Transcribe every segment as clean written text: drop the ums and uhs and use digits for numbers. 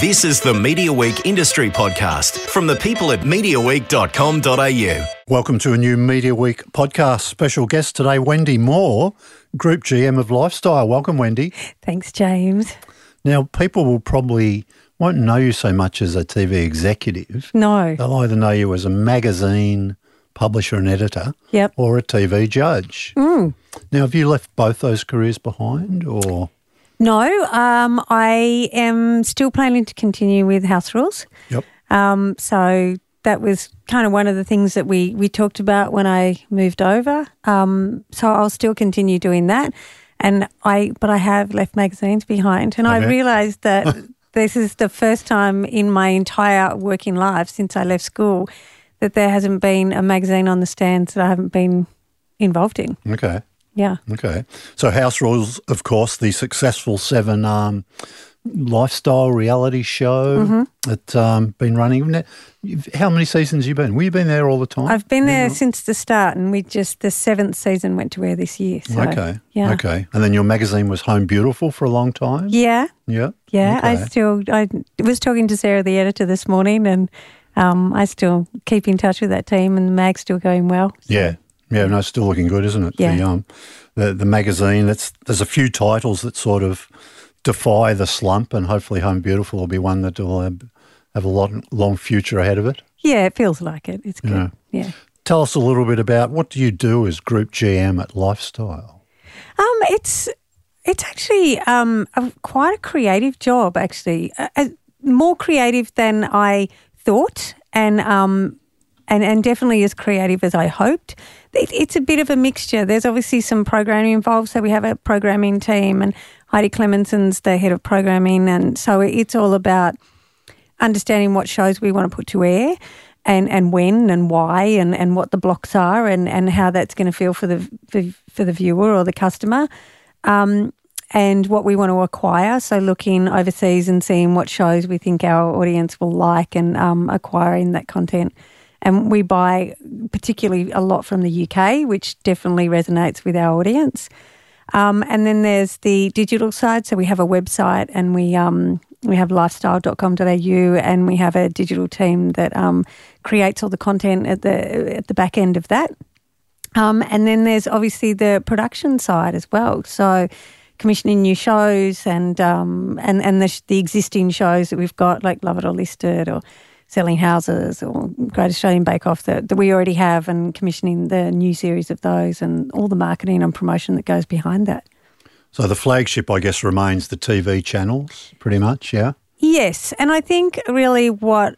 This is the Media Week Industry Podcast from the people at MediaWeek.com.au. Welcome to a new Media Week Podcast. Special guest today, Wendy Moore, Group GM of Lifestyle. Welcome, Wendy. Thanks, James. Now, people will probably won't know you so much as a TV executive. No. They'll either know you as a magazine publisher and editor, yep, or a TV judge. Mm. Now, have you left both those careers behind or...? No, I am still planning to continue with House Rules. Yep. So that was kind of one of the things that we talked about when I moved over. So I'll still continue doing that, but I have left magazines behind, and I realised that this is the first time in my entire working life since I left school that there hasn't been a magazine on the stands that I haven't been involved in. Okay. Yeah. Okay. So House Rules, of course, the successful seven lifestyle reality show, mm-hmm, that's been running. How many seasons have you been? Were you been there all the time? I've been there since the start, and the seventh season went to air this year. So, okay. Yeah. Okay. And then your magazine was Home Beautiful for a long time? Yeah. Yeah. Yeah. Okay. I was talking to Sarah, the editor, this morning, and I still keep in touch with that team, and the mag's still going well. So. Yeah. Yeah, no, it's still looking good, isn't it? Yeah. The magazine, there's a few titles that sort of defy the slump, and hopefully Home Beautiful will be one that will have a long future ahead of it. Yeah, it feels like it. It's good, yeah. Tell us a little bit about what do you do as Group GM at Lifestyle? It's actually quite a creative job, actually, more creative than I thought, and definitely as creative as I hoped. It's a bit of a mixture. There's obviously some programming involved, so we have a programming team, and Heidi Clemenson's the head of programming, and so it's all about understanding what shows we want to put to air and when and why and what the blocks are and how that's going to feel for the viewer or the customer, and what we want to acquire, so looking overseas and seeing what shows we think our audience will like and acquiring that content. And we buy particularly a lot from the UK, which definitely resonates with our audience. And then there's the digital side. So we have a website, and we have lifestyle.com.au, and we have a digital team that creates all the content at the back end of that. And then there's obviously the production side as well. So commissioning new shows and the existing shows that we've got, like Love It or List It or Selling Houses or Great Australian Bake Off that we already have, and commissioning the new series of those and all the marketing and promotion that goes behind that. So the flagship, I guess, remains the TV channels pretty much, yeah? Yes, and I think really what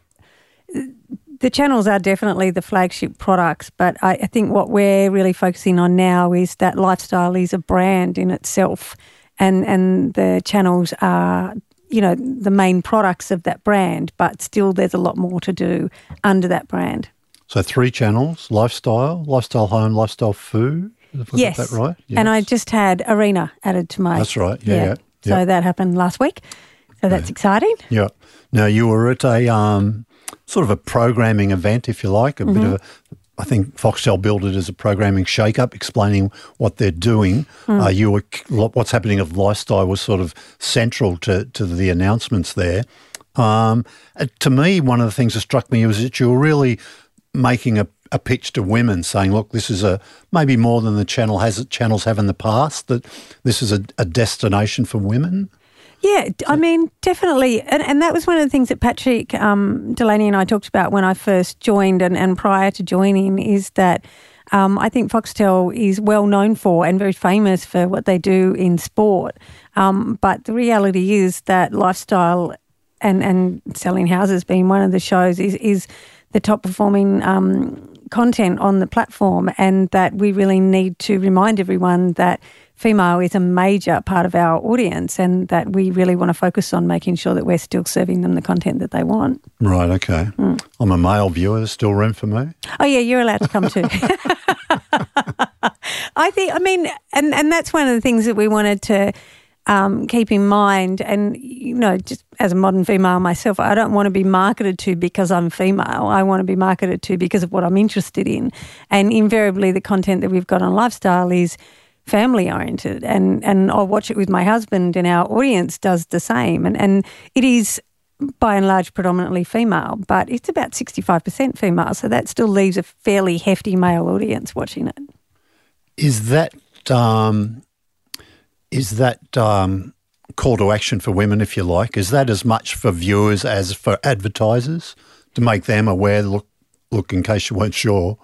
the channels are definitely the flagship products, but I think what we're really focusing on now is that Lifestyle is a brand in itself, and the channels are the main products of that brand, but still there's a lot more to do under that brand. So three channels: Lifestyle, Lifestyle Home, Lifestyle Food. Yes. Is that right? Yes. And I just had Arena added to my... That's right, yeah. So that happened last week, so that's exciting. Yeah. Now, you were at a sort of a programming event, if you like, a bit of a... I think Foxtel billed it as a programming shake-up, explaining what they're doing. What's happening at Lifestyle was sort of central to the announcements there. To me, one of the things that struck me was that you were really making a pitch to women, saying, look, this is maybe more than the channels have in the past, that this is a destination for women. Yeah, I mean, definitely. And that was one of the things that Patrick Delaney and I talked about when I first joined and prior to joining, is that I think Foxtel is well known for and very famous for what they do in sport. But the reality is that Lifestyle and Selling Houses being one of the shows is the top performing content on the platform, and that we really need to remind everyone that female is a major part of our audience, and that we really want to focus on making sure that we're still serving them the content that they want. Right, okay. Mm. I'm a male viewer. There's still room for me? Oh, yeah, you're allowed to come too. I mean, that's one of the things that we wanted to keep in mind, and, just as a modern female myself, I don't want to be marketed to because I'm female. I want to be marketed to because of what I'm interested in. And invariably the content that we've got on Lifestyle is family-oriented, and I'll watch it with my husband, and our audience does the same. And it is by and large predominantly female, but it's about 65% female, so that still leaves a fairly hefty male audience watching it. Is that call to action for women, if you like, is that as much for viewers as for advertisers to make them aware, look, in case you weren't sure,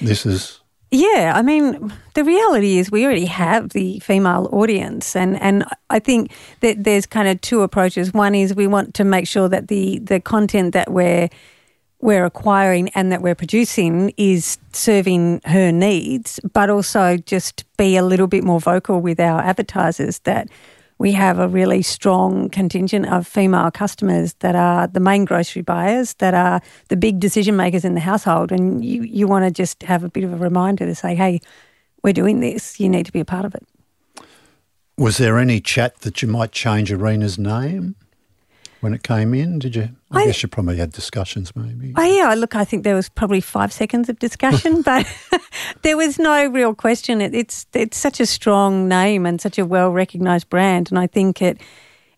this is... Yeah, I mean, the reality is we already have the female audience, and I think that there's kind of two approaches. One is we want to make sure that the content that we're acquiring and that we're producing is serving her needs, but also just be a little bit more vocal with our advertisers that we have a really strong contingent of female customers that are the main grocery buyers, that are the big decision makers in the household. And you want to just have a bit of a reminder to say, hey, we're doing this. You need to be a part of it. Was there any chat that you might change Arena's name when it came in? Did you? I guess you probably had discussions maybe. Oh, yeah. Look, I think there was probably 5 seconds of discussion, but there was no real question. It's such a strong name and such a well-recognised brand, and I think it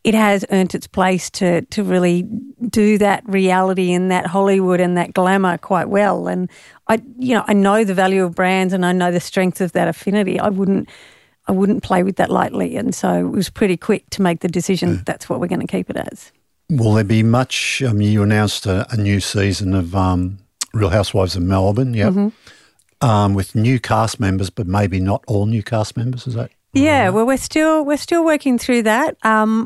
has earned its place to really do that reality and that Hollywood and that glamour quite well. And I know the value of brands and I know the strength of that affinity. I wouldn't play with that lightly, and so it was pretty quick to make the decision that's what we're going to keep it as. Will there be much? I mean, you announced a new season of Real Housewives of Melbourne, yeah, mm-hmm. With new cast members, but maybe not all new cast members. Is that? Yeah, right? Well, we're still working through that.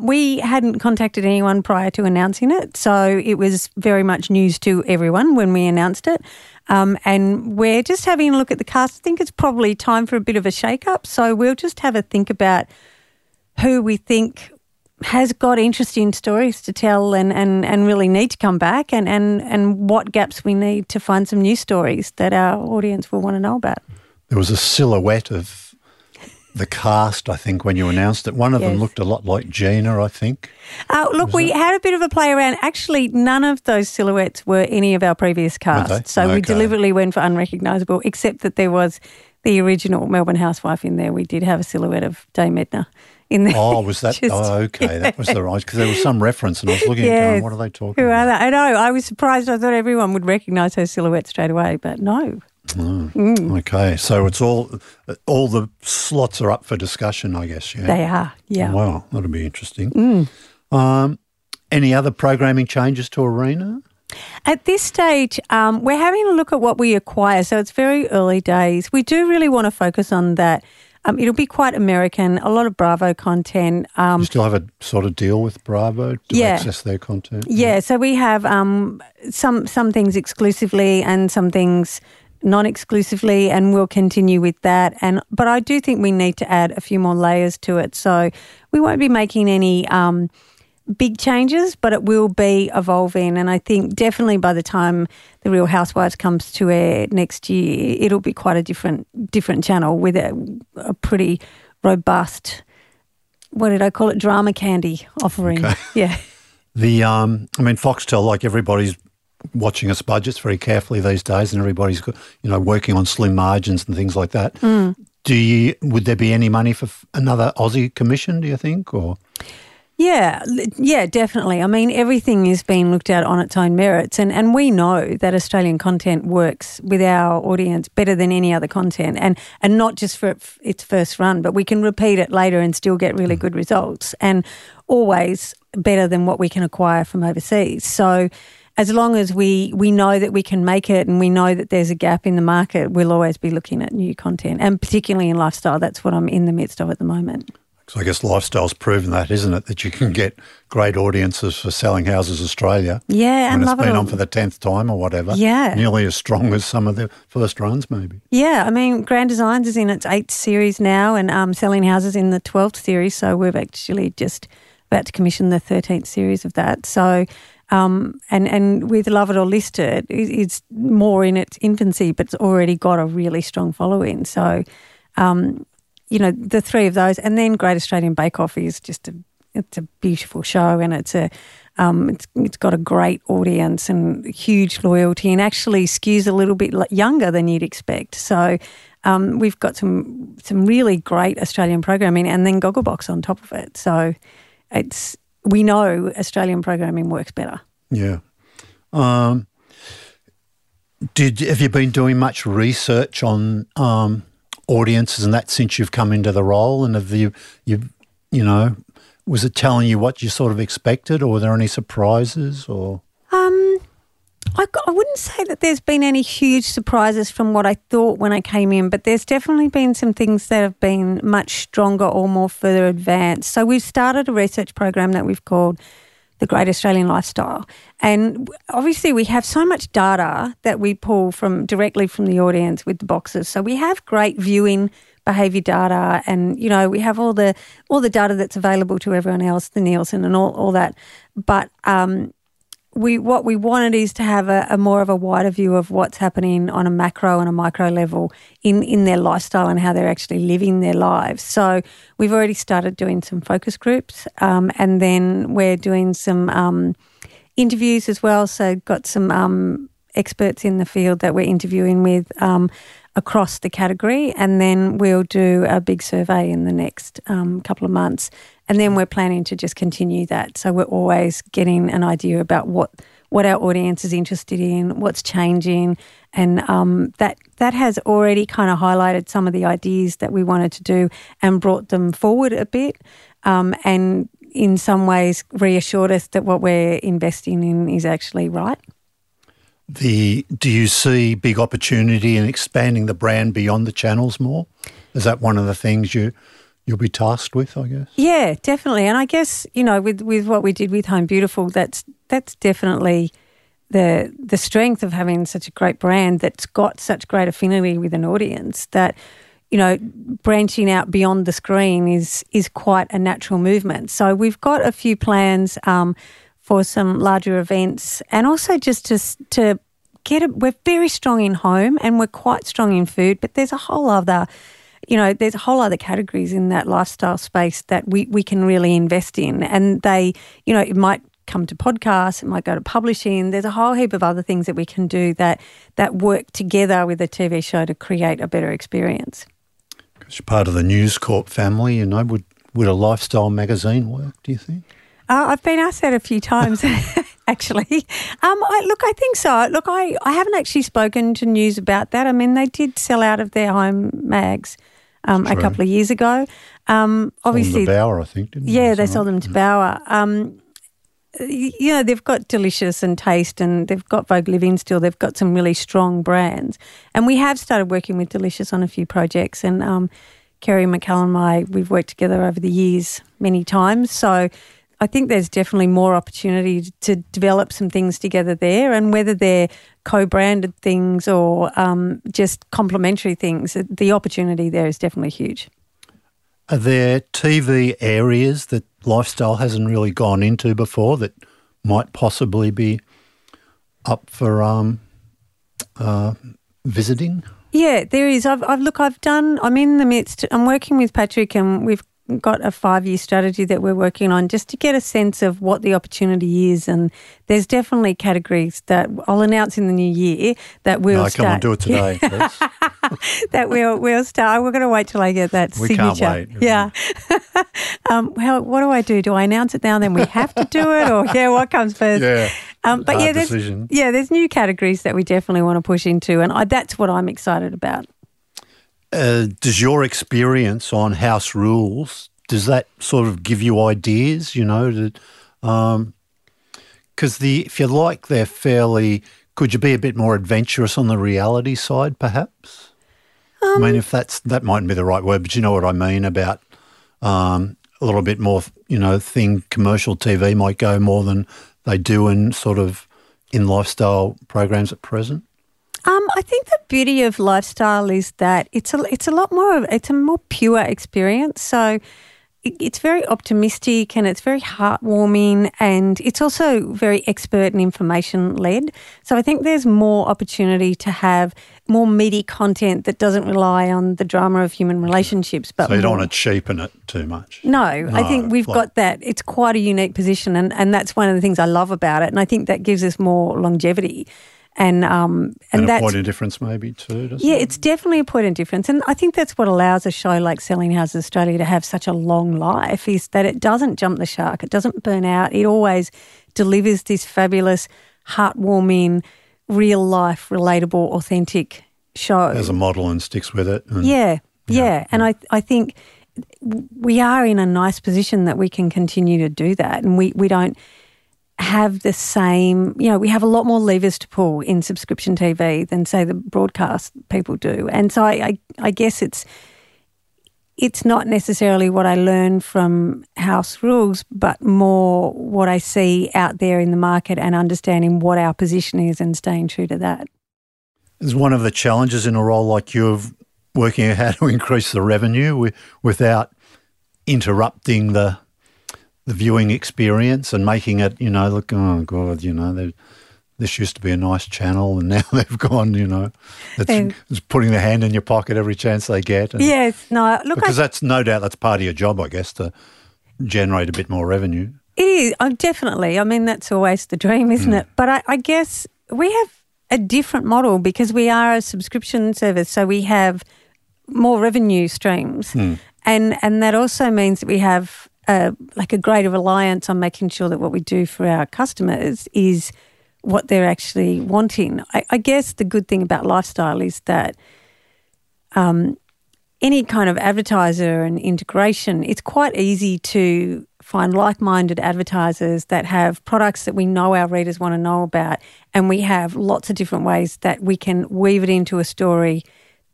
We hadn't contacted anyone prior to announcing it, so it was very much news to everyone when we announced it. And we're just having a look at the cast. I think it's probably time for a bit of a shake-up, so we'll just have a think about who we think has got interesting stories to tell and really need to come back and what gaps we need to find some new stories that our audience will want to know about. There was a silhouette of the cast, I think, when you announced it. One of them looked a lot like Gina, I think. We had a bit of a play around. Actually, none of those silhouettes were any of our previous cast. So we deliberately went for unrecognisable, except that there was the original Melbourne housewife in there. We did have a silhouette of Dame Edna. Oh, was that? That was the right, because there was some reference and I was looking at going, what are they talking about? I know, I was surprised. I thought everyone would recognise her silhouette straight away, but no. Okay, so it's all the slots are up for discussion, I guess, yeah? They are, yeah. Wow, that'll be interesting. Any other programming changes to Arena? At this stage, we're having a look at what we acquire, so it's very early days. We do really want to focus on that. It'll be quite American, a lot of Bravo content. You still have a sort of deal with Bravo to access their content? Yeah, so we have some things exclusively and some things non-exclusively, and we'll continue with that. But I do think we need to add a few more layers to it. So we won't be making any big changes, but it will be evolving. And I think definitely by the time The Real Housewives comes to air next year, it'll be quite a different channel with a pretty robust, what did I call it, drama candy offering. Okay. Yeah. Foxtel, like everybody's watching its budgets very carefully these days, and everybody's working on slim margins and things like that. Would there be any money for another Aussie commission, do you think, or...? Yeah, definitely. I mean, everything is being looked at on its own merits, and we know that Australian content works with our audience better than any other content, and not just for its first run, but we can repeat it later and still get really good results, and always better than what we can acquire from overseas. So as long as we know that we can make it and we know that there's a gap in the market, we'll always be looking at new content, and particularly in lifestyle. That's what I'm in the midst of at the moment. So I guess lifestyle's proven that, isn't it? That you can get great audiences for Selling Houses Australia. Yeah, and it's been on for the 10th time or whatever. Yeah. Nearly as strong as some of the first runs maybe. Yeah, I mean, Grand Designs is in its 8th series now, and Selling Houses in the 12th series, so we're actually just about to commission the 13th series of that. So, and with Love It or List It, it's more in its infancy, but it's already got a really strong following. So, the three of those, and then Great Australian Bake Off is just it's a beautiful show, and it's got a great audience and huge loyalty, and actually skews a little bit younger than you'd expect. So we've got some really great Australian programming, and then Gogglebox on top of it. So it's we know Australian programming works better. Yeah. Have you been doing much research on audiences and that since you've come into the role? And have you know, was it telling you what you sort of expected, or were there any surprises? Or I wouldn't say that there's been any huge surprises from what I thought when I came in, but there's definitely been some things that have been much stronger or more further advanced. So we've started a research program that we've called the Great Australian Lifestyle. And obviously we have so much data that we pull from directly from the audience with the boxes. So we have great viewing behaviour data, and, you know, we have all the data that's available to everyone else, the Nielsen and all that. But what we wanted is to have a more of a wider view of what's happening on a macro and a micro level in their lifestyle and how they're actually living their lives. So we've already started doing some focus groups, and then we're doing some interviews as well. So got some experts in the field that we're interviewing with across the category, and then we'll do a big survey in the next couple of months. And then we're planning to just continue that. So we're always getting an idea about what our audience is interested in, what's changing, and that has already kind of highlighted some of the ideas that we wanted to do and brought them forward a bit, and in some ways reassured us that what we're investing in is actually right. Do you see big opportunity in expanding the brand beyond the channels more? Is that one of the things you'll be tasked with, I guess? Yeah, definitely. And I guess, you know, with what we did with Home Beautiful, that's definitely the strength of having such a great brand that's got such great affinity with an audience that, you know, branching out beyond the screen is quite a natural movement. So we've got a few plans for some larger events, and also just to get it. We're very strong in home and we're quite strong in food, but there's a whole other categories in that lifestyle space that we can really invest in. And they, you know, it might come to podcasts, it might go to publishing. There's a whole heap of other things that we can do that work together with a TV show to create a better experience. Because you're part of the News Corp family, you know, would a lifestyle magazine work, do you think? I've been asked that a few times, actually. I think so. Look, I haven't actually spoken to News about that. I mean, they did sell out of their home mags a couple of years ago. Obviously, Bauer, I think, didn't they? Yeah, they sold them to Bauer. You know, they've got Delicious and Taste, and they've got Vogue Living still. They've got some really strong brands. And we have started working with Delicious on a few projects, and Kerry McCallum and I, we've worked together over the years many times. So I think there's definitely more opportunity to develop some things together there, and whether they're co-branded things or just complementary things, the opportunity there is definitely huge. Are there TV areas that lifestyle hasn't really gone into before that might possibly be up for visiting? Yeah, there is. I'm in the midst. I'm working with Patrick, and we've got a 5-year strategy that we're working on just to get a sense of what the opportunity is, and there's definitely categories that I'll announce in the new year that we'll start. No, come on, do it today. That we'll start. We're going to wait till I get that signature. We can't wait. Yeah. Well, what do I do? Do I announce it now? Then we have to do it, or yeah, what comes first? Yeah. But yeah, there's new categories that we definitely want to push into, and that's what I'm excited about. Does your experience on House Rules, does that sort of give you ideas, you know, because if you like, they're fairly, could you be a bit more adventurous on the reality side perhaps? I mean, if that mightn't be the right word, but you know what I mean about a little bit more, you know, commercial TV might go more than they do in sort of in lifestyle programs at present. I think the beauty of lifestyle is that it's a more pure experience. So it's very optimistic, and it's very heartwarming, and it's also very expert and information led. So I think there's more opportunity to have more meaty content that doesn't rely on the drama of human relationships. But so you don't want to cheapen it too much. No, I think we've got that. It's quite a unique position, and that's one of the things I love about it, and I think that gives us more longevity. And that's a point of difference maybe too, doesn't it? Yeah, it's definitely a point of difference. And I think that's what allows a show like Selling Houses Australia to have such a long life, is that it doesn't jump the shark, it doesn't burn out, it always delivers this fabulous, heartwarming, real-life, relatable, authentic show. As a model and sticks with it. And yeah. And I think we are in a nice position that we can continue to do that, and we don't have the same, you know, we have a lot more levers to pull in subscription TV than, say, the broadcast people do. And so I guess it's not necessarily what I learned from House Rules, but more what I see out there in the market and understanding what our position is and staying true to that. Is one of the challenges in a role like you of working out how to increase the revenue without interrupting the viewing experience and making it, you know, look, oh God, you know, this used to be a nice channel and now they've gone, you know, it's putting their hand in your pocket every chance they get. And, yes, no, look, because that's no doubt that's part of your job, I guess, to generate a bit more revenue. It is, definitely. I mean, that's always the dream, isn't it? But I guess we have a different model because we are a subscription service, so we have more revenue streams, and that also means that we have like a greater reliance on making sure that what we do for our customers is what they're actually wanting. I guess the good thing about lifestyle is that any kind of advertiser and integration, it's quite easy to find like-minded advertisers that have products that we know our readers want to know about, and we have lots of different ways that we can weave it into a story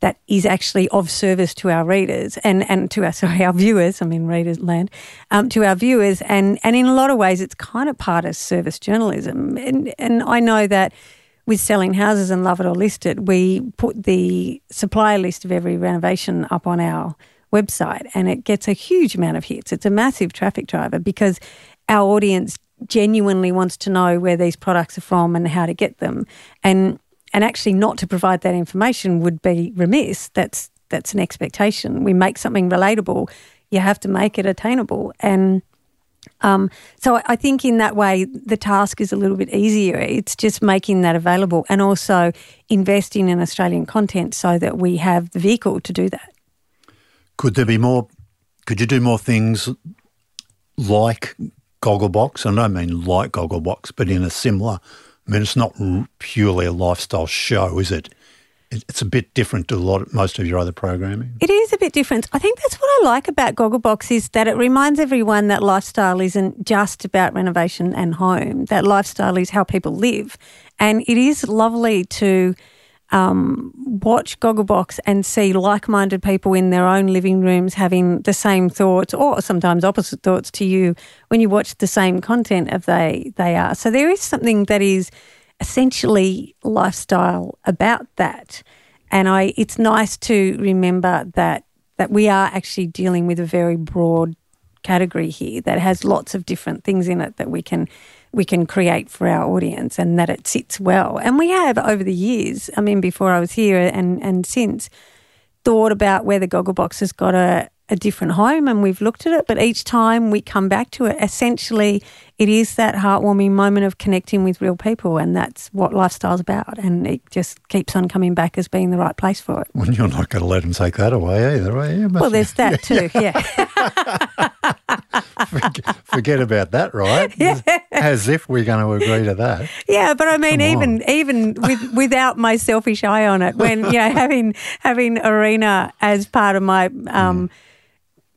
that is actually of service to our readers and to our viewers, I'm in readers land, to our viewers. And in a lot of ways, it's kind of part of service journalism. And I know that with Selling Houses and Love It or List It, we put the supplier list of every renovation up on our website and it gets a huge amount of hits. It's a massive traffic driver because our audience genuinely wants to know where these products are from and how to get them. And actually not to provide that information would be remiss. That's an expectation. We make something relatable. You have to make it attainable. And so I think in that way the task is a little bit easier. It's just making that available and also investing in Australian content so that we have the vehicle to do that. Could there be more? Could you do more things like Gogglebox? And I don't mean like Gogglebox, but in a similar... I mean, it's not purely a lifestyle show, is it? It's a bit different to most of your other programming. It is a bit different. I think that's what I like about Gogglebox is that it reminds everyone that lifestyle isn't just about renovation and home, that lifestyle is how people live. And it is lovely to watch Gogglebox and see like-minded people in their own living rooms having the same thoughts or sometimes opposite thoughts to you when you watch the same content of they are. So there is something that is essentially lifestyle about that. And it's nice to remember that we are actually dealing with a very broad category here that has lots of different things in it that we can create for our audience and that it sits well. And we have over the years, I mean, before I was here and since, thought about whether Gogglebox has got a different home and we've looked at it, but each time we come back to it, essentially it is that heartwarming moment of connecting with real people, and that's what lifestyle's about, and it just keeps on coming back as being the right place for it. Well, you're not going to let them take that away either, are you? Well, there's that too, yeah. Forget about that, right? Yeah. As if we're going to agree to that. Yeah, but I mean, even without my selfish eye on it, when you know having Arena as part of my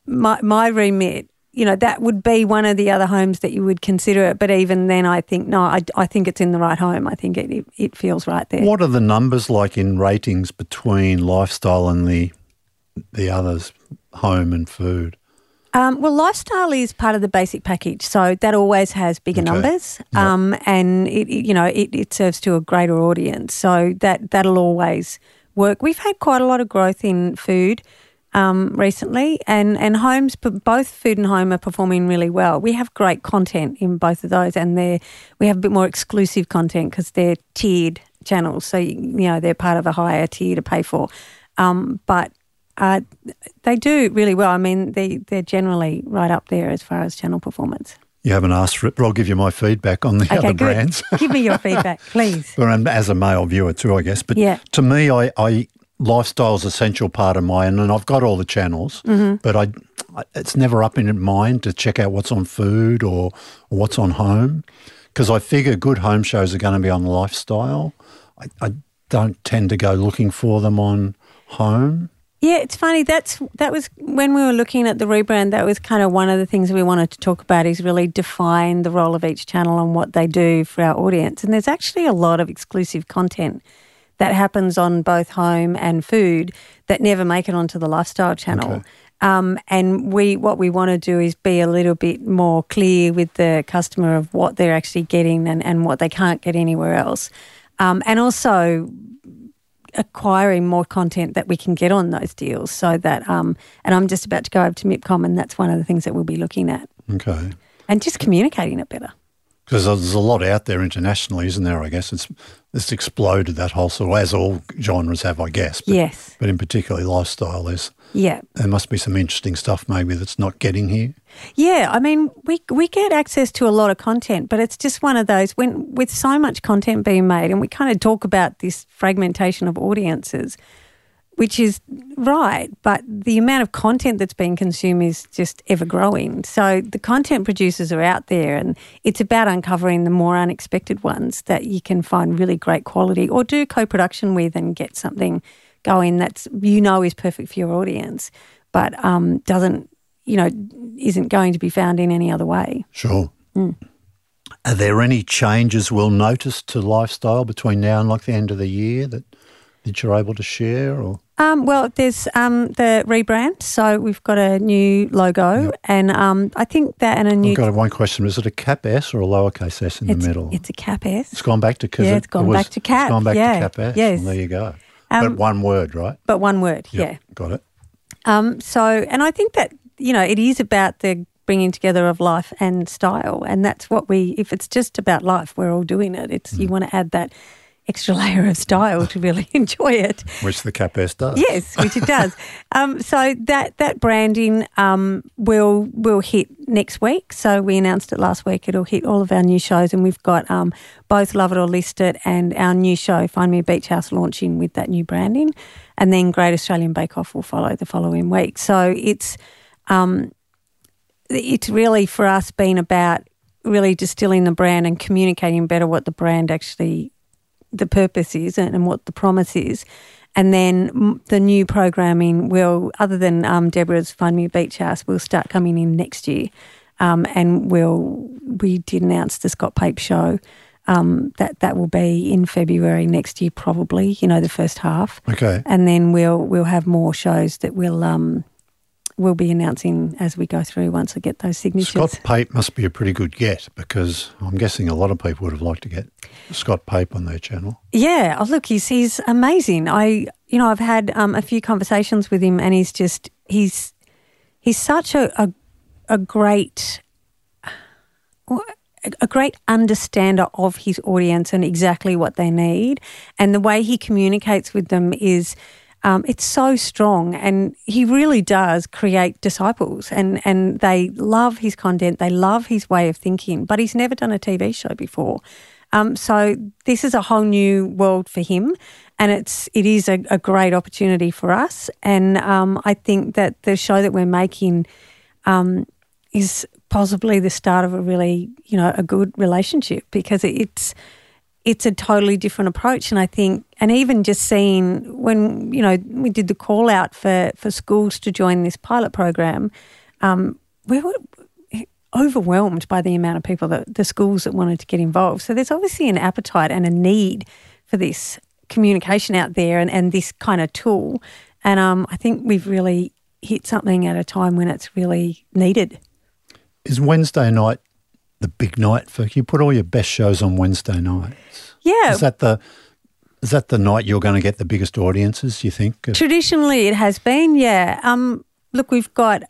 my remit, you know, that would be one of the other homes that you would consider it. But even then, I think I think it's in the right home. I think it feels right there. What are the numbers like in ratings between lifestyle and the others, home and food? Well, lifestyle is part of the basic package, so that always has bigger numbers, and it serves to a greater audience, so that'll always work. We've had quite a lot of growth in food recently, and homes, both food and home are performing really well. We have great content in both of those, and we have a bit more exclusive content because they're tiered channels, so they're part of a higher tier to pay for, but. They do really well. I mean, they're generally right up there as far as channel performance. You haven't asked for it, but I'll give you my feedback on the other brands. Give me your feedback, please. But as a male viewer too, I guess. But to me, I lifestyle's an essential part of mine, and I've got all the channels, but it's never up in mind to check out what's on food or what's on home, because I figure good home shows are going to be on lifestyle. I don't tend to go looking for them on home. Yeah, it's funny. That was when we were looking at the rebrand, that was kind of one of the things we wanted to talk about, is really define the role of each channel and what they do for our audience. And there's actually a lot of exclusive content that happens on both home and food that never make it onto the lifestyle channel. Okay. And what we want to do is be a little bit more clear with the customer of what they're actually getting and what they can't get anywhere else. And also acquiring more content that we can get on those deals, so that and I'm just about to go over to MIPCOM, and that's one of the things that we'll be looking at. Okay. And just communicating it better. Because there's a lot out there internationally, isn't there, I guess? It's exploded, that whole sort of, as all genres have, I guess. But, yes. But in particularly lifestyle, there must be some interesting stuff maybe that's not getting here. Yeah, I mean, we get access to a lot of content, but it's just one of those, when with so much content being made, and we kind of talk about this fragmentation of audiences, which is right, but the amount of content that's being consumed is just ever-growing. So the content producers are out there, and it's about uncovering the more unexpected ones that you can find really great quality or do co-production with and get something going that's, is perfect for your audience, but isn't going to be found in any other way. Sure. Mm. Are there any changes we'll notice to lifestyle between now and the end of the year that you're able to share? Or there's the rebrand, so we've got a new logo, and I think that and a new... I've got one question. Is it a cap S or a lowercase s in the middle? It's a cap S. It's gone back to... back to cap. It's gone back to cap S, yes. And there you go. But one word, right? But one word, yeah. Got it. And I think that, it is about the bringing together of life and style, and that's what if it's just about life, we're all doing it. You want to add that extra layer of style to really enjoy it. Which the Cap S does. Yes, which it does. So that branding will hit next week. So we announced it last week. It'll hit all of our new shows, and we've got both Love It or List It and our new show, Find Me a Beach House, launching with that new branding. And then Great Australian Bake Off will follow the following week. So it's really for us been about really distilling the brand and communicating better what the brand actually the purpose is and what the promise is. And then the new programming will, other than Deborah's Find Me a Beach House, will start coming in next year. And we did announce the Scott Pape show. That will be in February next year, probably, the first half. Okay. And then we'll have more shows that we'll be announcing as we go through once I get those signatures. Scott Pape must be a pretty good get, because I'm guessing a lot of people would have liked to get Scott Pape on their channel. Yeah, he's amazing. I've had a few conversations with him, and he's just he's such a great understander of his audience and exactly what they need, and the way he communicates with them is. It's so strong, and he really does create disciples, and they love his content, they love his way of thinking, but he's never done a TV show before. So this is a whole new world for him, and it is a great opportunity for us, and I think that the show that we're making is possibly the start of a really, a good relationship, because it's a totally different approach. And I think, and even just seeing when, we did the call out for schools to join this pilot program, we were overwhelmed by the amount of people, the schools that wanted to get involved. So there's obviously an appetite and a need for this communication out there and this kind of tool. And I think we've really hit something at a time when it's really needed. Is Wednesday night the big night for you? Put all your best shows on Wednesday nights. Yeah, is that the night you're going to get the biggest audiences? You think traditionally it has been. Yeah. Look, we've got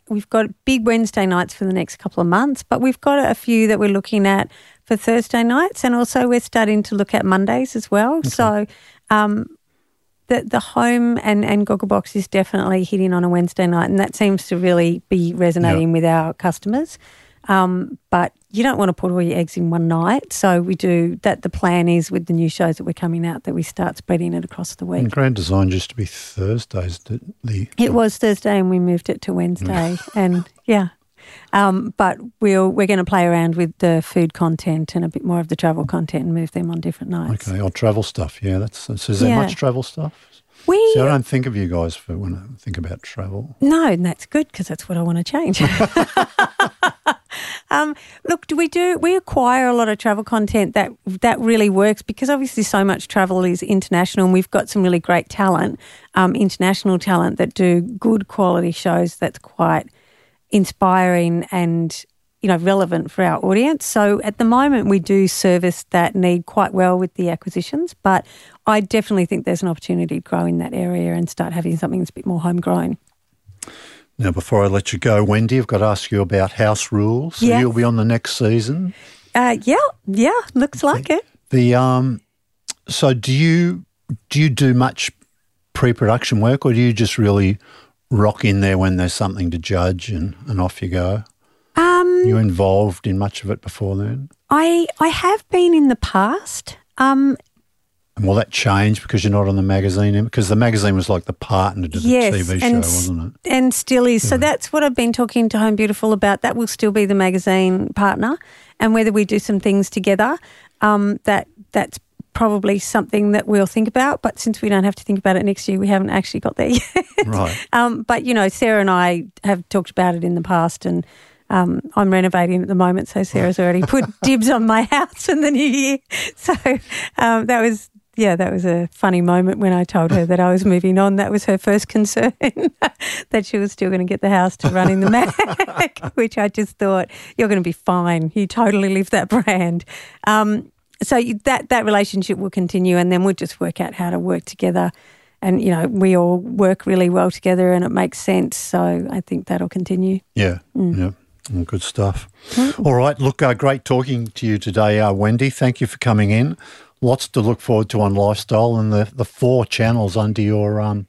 big Wednesday nights for the next couple of months, but we've got a few that we're looking at for Thursday nights, and also we're starting to look at Mondays as well. Okay. So, the home and Gogglebox is definitely hitting on a Wednesday night, and that seems to really be resonating with our customers. But you don't want to put all your eggs in one night. So we do that. The plan is with the new shows that we're coming out that we start spreading it across the week. And Grand Designs used to be Thursdays, didn't they? It was Thursday and we moved it to Wednesday. And yeah. But we're going to play around with the food content and a bit more of the travel content and move them on different nights. Okay, or travel stuff, yeah. Is there much travel stuff? See, I don't think of you guys for when I think about travel. No, and that's good because that's what I want to change. Look, we acquire a lot of travel content that really works because obviously so much travel is international and we've got some really great talent, international talent that do good quality shows that's quite inspiring and, you know, relevant for our audience. So at the moment we do service that need quite well with the acquisitions, but I definitely think there's an opportunity to grow in that area and start having something that's a bit more homegrown. Now, before I let you go, Wendy, I've got to ask you about House Rules. So yes. You'll be on the next season? Yeah, looks like it. So do you do much pre-production work or do you just really rock in there when there's something to judge and off you go? You're involved in much of it before then? I have been in the past. And will that change because you're not on the magazine? Because the magazine was like the partner to the TV show, wasn't it? And still is. Yeah. So that's what I've been talking to Home Beautiful about. That will still be the magazine partner and whether we do some things together, that's probably something that we'll think about. But since we don't have to think about it next year, we haven't actually got there yet. Right. But, you know, Sarah and I have talked about it in the past and I'm renovating at the moment, so Sarah's already put dibs on my house in the new year. So that was a funny moment when I told her that I was moving on. That was her first concern, that she was still going to get the house to run in the Mac, which I just thought, you're going to be fine. You totally live that brand. So that relationship will continue and then we'll just work out how to work together. And, you know, we all work really well together and it makes sense. So I think that'll continue. Yeah, yeah. Good stuff. All right, look, great talking to you today, Wendy. Thank you for coming in. Lots to look forward to on Lifestyle and the four channels under your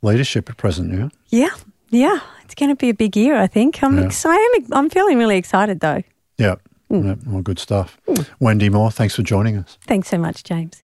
leadership at present, yeah? Yeah. It's going to be a big year, I think. I'm feeling really excited though. Yeah, well, good stuff. Wendy Moore, thanks for joining us. Thanks so much, James.